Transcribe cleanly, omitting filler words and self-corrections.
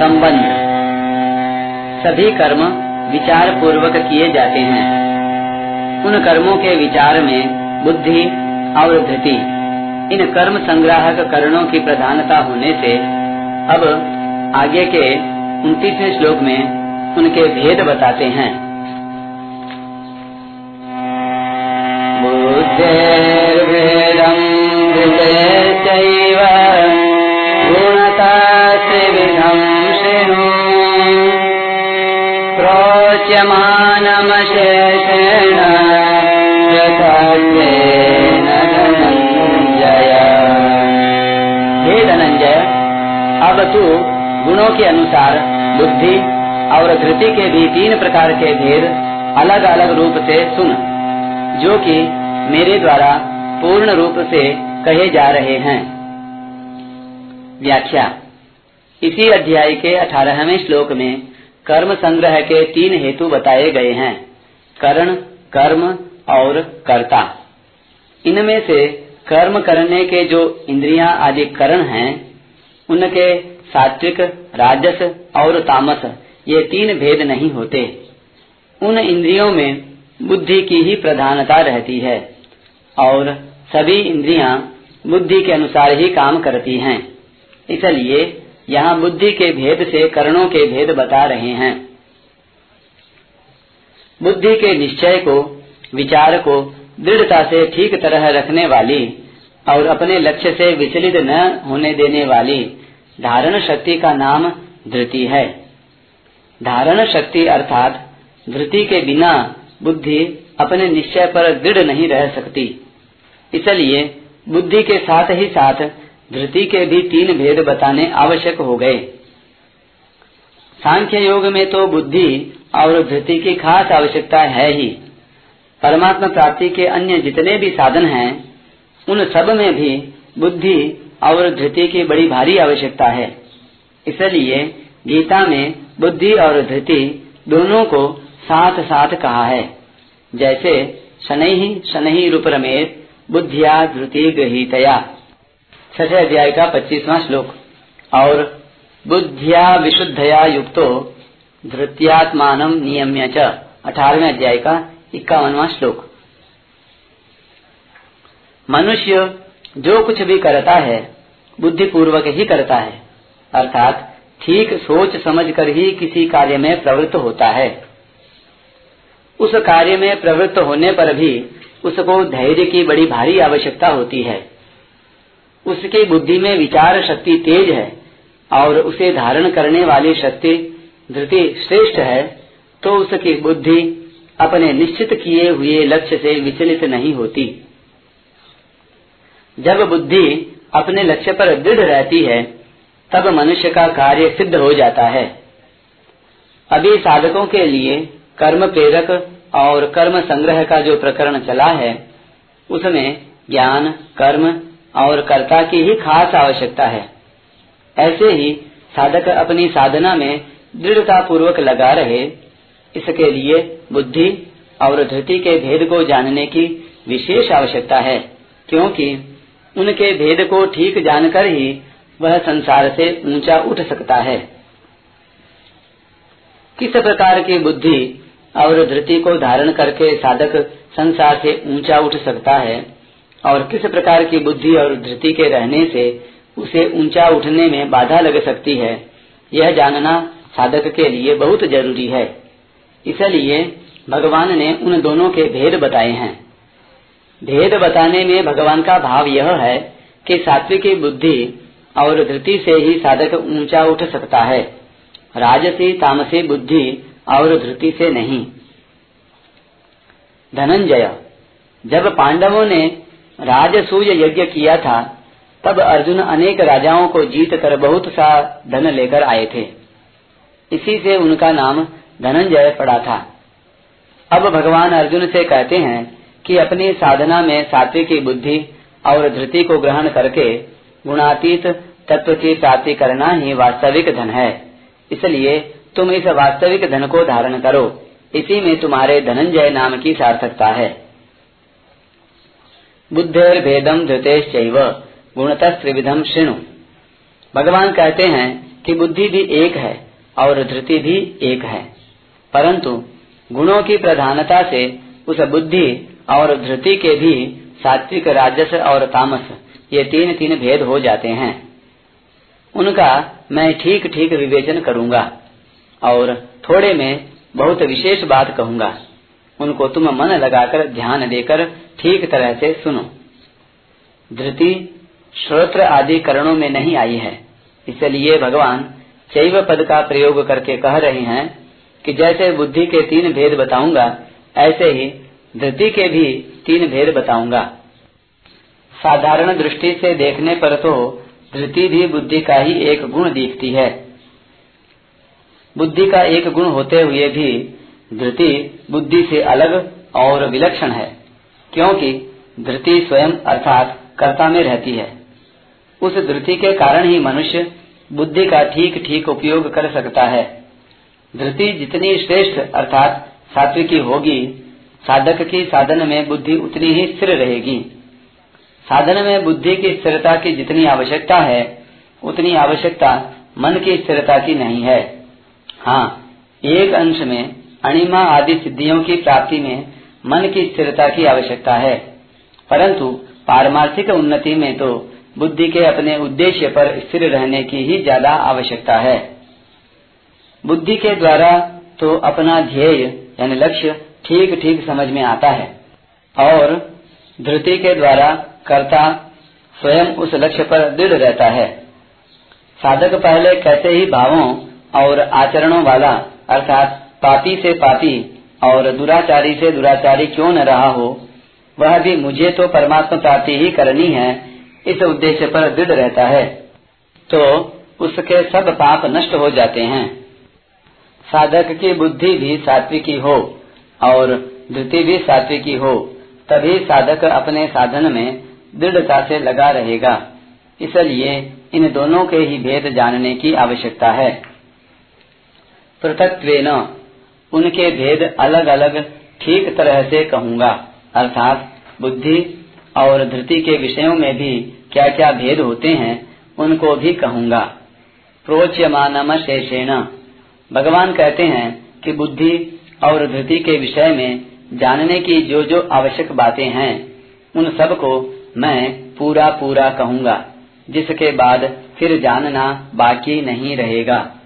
संबंध। सभी कर्म विचार पूर्वक किए जाते हैं। उन कर्मों के विचार में बुद्धि और धृति इन कर्म संग्राहक करणों की प्रधानता होने से अब आगे के 29वें श्लोक में उनके भेद बताते हैं। मानमशेषेण यथार्थेन धनंजय। हे धनंजय, अब तू गुणों के अनुसार बुद्धि और धृति के भी तीन प्रकार के भेद अलग अलग रूप से सुन, जो कि मेरे द्वारा पूर्ण रूप से कहे जा रहे हैं। व्याख्या। इसी अध्याय के 18वें श्लोक में कर्म संग्रह के तीन हेतु बताए गए हैं: करण, कर्म और कर्ता। इनमें से कर्म करने के जो इंद्रियां आदि करण हैं, उनके सात्विक, राजस और तामस ये तीन भेद नहीं होते। उन इंद्रियों में बुद्धि की ही प्रधानता रहती है और सभी इंद्रियां बुद्धि के अनुसार ही काम करती हैं, इसलिए यहाँ बुद्धि के भेद से कर्णों के भेद बता रहे हैं। बुद्धि के निश्चय को, विचार को दृढ़ता से ठीक तरह रखने वाली और अपने लक्ष्य से विचलित न होने देने वाली धारण शक्ति का नाम धृति है। धारण शक्ति अर्थात धृति के बिना बुद्धि अपने निश्चय पर दृढ़ नहीं रह सकती, इसलिए बुद्धि के साथ ही साथ धृति के भी तीन भेद बताने आवश्यक हो गए। सांख्य योग में तो बुद्धि और धृति की खास आवश्यकता है ही। परमात्मा प्राप्ति के अन्य जितने भी साधन हैं, उन सब में भी बुद्धि और धृति की बड़ी भारी आवश्यकता है। इसलिए गीता में बुद्धि और धृति दोनों को साथ साथ कहा है, जैसे शनैः शनैः रूपरमेत बुद्धिया धृति गृहीतया। 6 अध्याय का 25वां श्लोक। और बुद्धिया विशुद्धया युक्तो धृत्यात्मानं नियम्य च, 18वें अध्याय का 51वां श्लोक। मनुष्य जो कुछ भी करता है बुद्धि पूर्वक ही करता है, अर्थात ठीक सोच समझकर ही किसी कार्य में प्रवृत्त होता है। उस कार्य में प्रवृत्त होने पर भी उसको धैर्य की बड़ी भारी आवश्यकता होती है। उसके बुद्धि में विचार शक्ति तेज है और उसे धारण करने वाली शक्ति धृति श्रेष्ठ है, तो उसकी बुद्धि अपने निश्चित किए हुए लक्ष्य से विचलित नहीं होती। जब बुद्धि अपने लक्ष्य पर दृढ़ रहती है, तब मनुष्य का कार्य सिद्ध हो जाता है। अभी साधकों के लिए कर्म प्रेरक और कर्म संग्रह का जो प्रकरण चला है, उसमें ज्ञान, कर्म और कर्ता की ही खास आवश्यकता है। ऐसे ही साधक अपनी साधना में दृढ़ता पूर्वक लगा रहे, इसके लिए बुद्धि और धृति के भेद को जानने की विशेष आवश्यकता है, क्योंकि उनके भेद को ठीक जानकर ही वह संसार से ऊंचा उठ सकता है। किस प्रकार की बुद्धि और धृति को धारण करके साधक संसार से ऊंचा उठ सकता है और किस प्रकार की बुद्धि और धृति के रहने से उसे ऊंचा उठने में बाधा लग सकती है, यह जानना साधक के लिए बहुत जरूरी है। इसलिए भगवान ने उन दोनों के भेद बताए हैं। भेद बताने में भगवान का भाव यह है कि सात्विक बुद्धि और धृति से ही साधक ऊंचा उठ सकता है, राजसी तामसी बुद्धि और धृति से नहीं। धनंजय, जब पांडवों ने राजसूय यज्ञ किया था, तब अर्जुन अनेक राजाओं को जीत कर बहुत सा धन लेकर आए थे, इसी से उनका नाम धनंजय पड़ा था। अब भगवान अर्जुन से कहते हैं कि अपनी साधना में सात्विकी बुद्धि और धृति को ग्रहण करके गुणातीत तत्व की प्राप्ति करना ही वास्तविक धन है, इसलिए तुम इस वास्तविक धन को धारण करो, इसी में तुम्हारे धनंजय नाम की सार्थकता है। बुद्धेर भेदम धृतेश्चैव गुणतस्त्रिविधम शृणु। भगवान कहते हैं कि बुद्धि भी एक है और धृति भी एक है, परंतु गुणों की प्रधानता से उस बुद्धि और धृति के भी सात्विक, राजस और तामस ये तीन तीन भेद हो जाते हैं। उनका मैं ठीक ठीक विवेचन करूंगा और थोड़े में बहुत विशेष बात कहूंगा। उनको तुम मन लगाकर ध्यान देकर ठीक तरह से सुनो। धृति श्रोत्र आदि करणों में नहीं आई है, इसलिए भगवान शैव पद का प्रयोग करके कह रहे हैं कि जैसे बुद्धि के तीन भेद बताऊंगा, ऐसे ही धृति के भी तीन भेद बताऊंगा। साधारण दृष्टि से देखने पर तो धृति भी बुद्धि का ही एक गुण दिखती है। बुद्धि का एक गुण होते हुए भी धृति बुद्धि से अलग और विलक्षण है, क्योंकि धृति स्वयं अर्थात कर्ता में रहती है। उस धृति के कारण ही मनुष्य बुद्धि का ठीक ठीक उपयोग कर सकता है। धृति जितनी श्रेष्ठ अर्थात सात्विकी होगी, साधक की साधन में बुद्धि उतनी ही स्थिर रहेगी। साधन में बुद्धि की स्थिरता की जितनी आवश्यकता है, उतनी आवश्यकता मन की स्थिरता की नहीं है। हाँ, एक अंश में अणिमा आदि सिद्धियों की प्राप्ति में मन की स्थिरता की आवश्यकता है, परंतु पारमार्थिक उन्नति में तो बुद्धि के अपने उद्देश्य पर स्थिर रहने की ही ज्यादा आवश्यकता है। बुद्धि के द्वारा तो अपना ध्येय यानी लक्ष्य ठीक ठीक समझ में आता है, और धृति के द्वारा कर्ता स्वयं उस लक्ष्य पर दृढ़ रहता है। साधक पहले कैसे ही भावों और आचरणों वाला अर्थात पापी से पापी और दुराचारी से दुराचारी क्यों न रहा हो, वह भी मुझे तो परमात्मा प्राप्ति ही करनी है, इस उद्देश्य पर दृढ़ रहता है, तो उसके सब पाप नष्ट हो जाते हैं। साधक की बुद्धि भी सात्विकी हो और धृति भी सात्विकी हो, तभी साधक अपने साधन में दृढ़ता से लगा रहेगा। इसलिए इन दोनों के ही भेद जानने की आवश्यकता है। पृथक्त्वेन उनके भेद अलग अलग ठीक तरह से कहूँगा, अर्थात बुद्धि और धृति के विषयों में भी क्या क्या भेद होते हैं उनको भी कहूँगा। प्रोच्यमानम शेषेण भगवान कहते हैं कि बुद्धि और धृति के विषय में जानने की जो जो आवश्यक बातें हैं, उन सब को मैं पूरा पूरा कहूँगा, जिसके बाद फिर जानना बाकी नहीं रहेगा।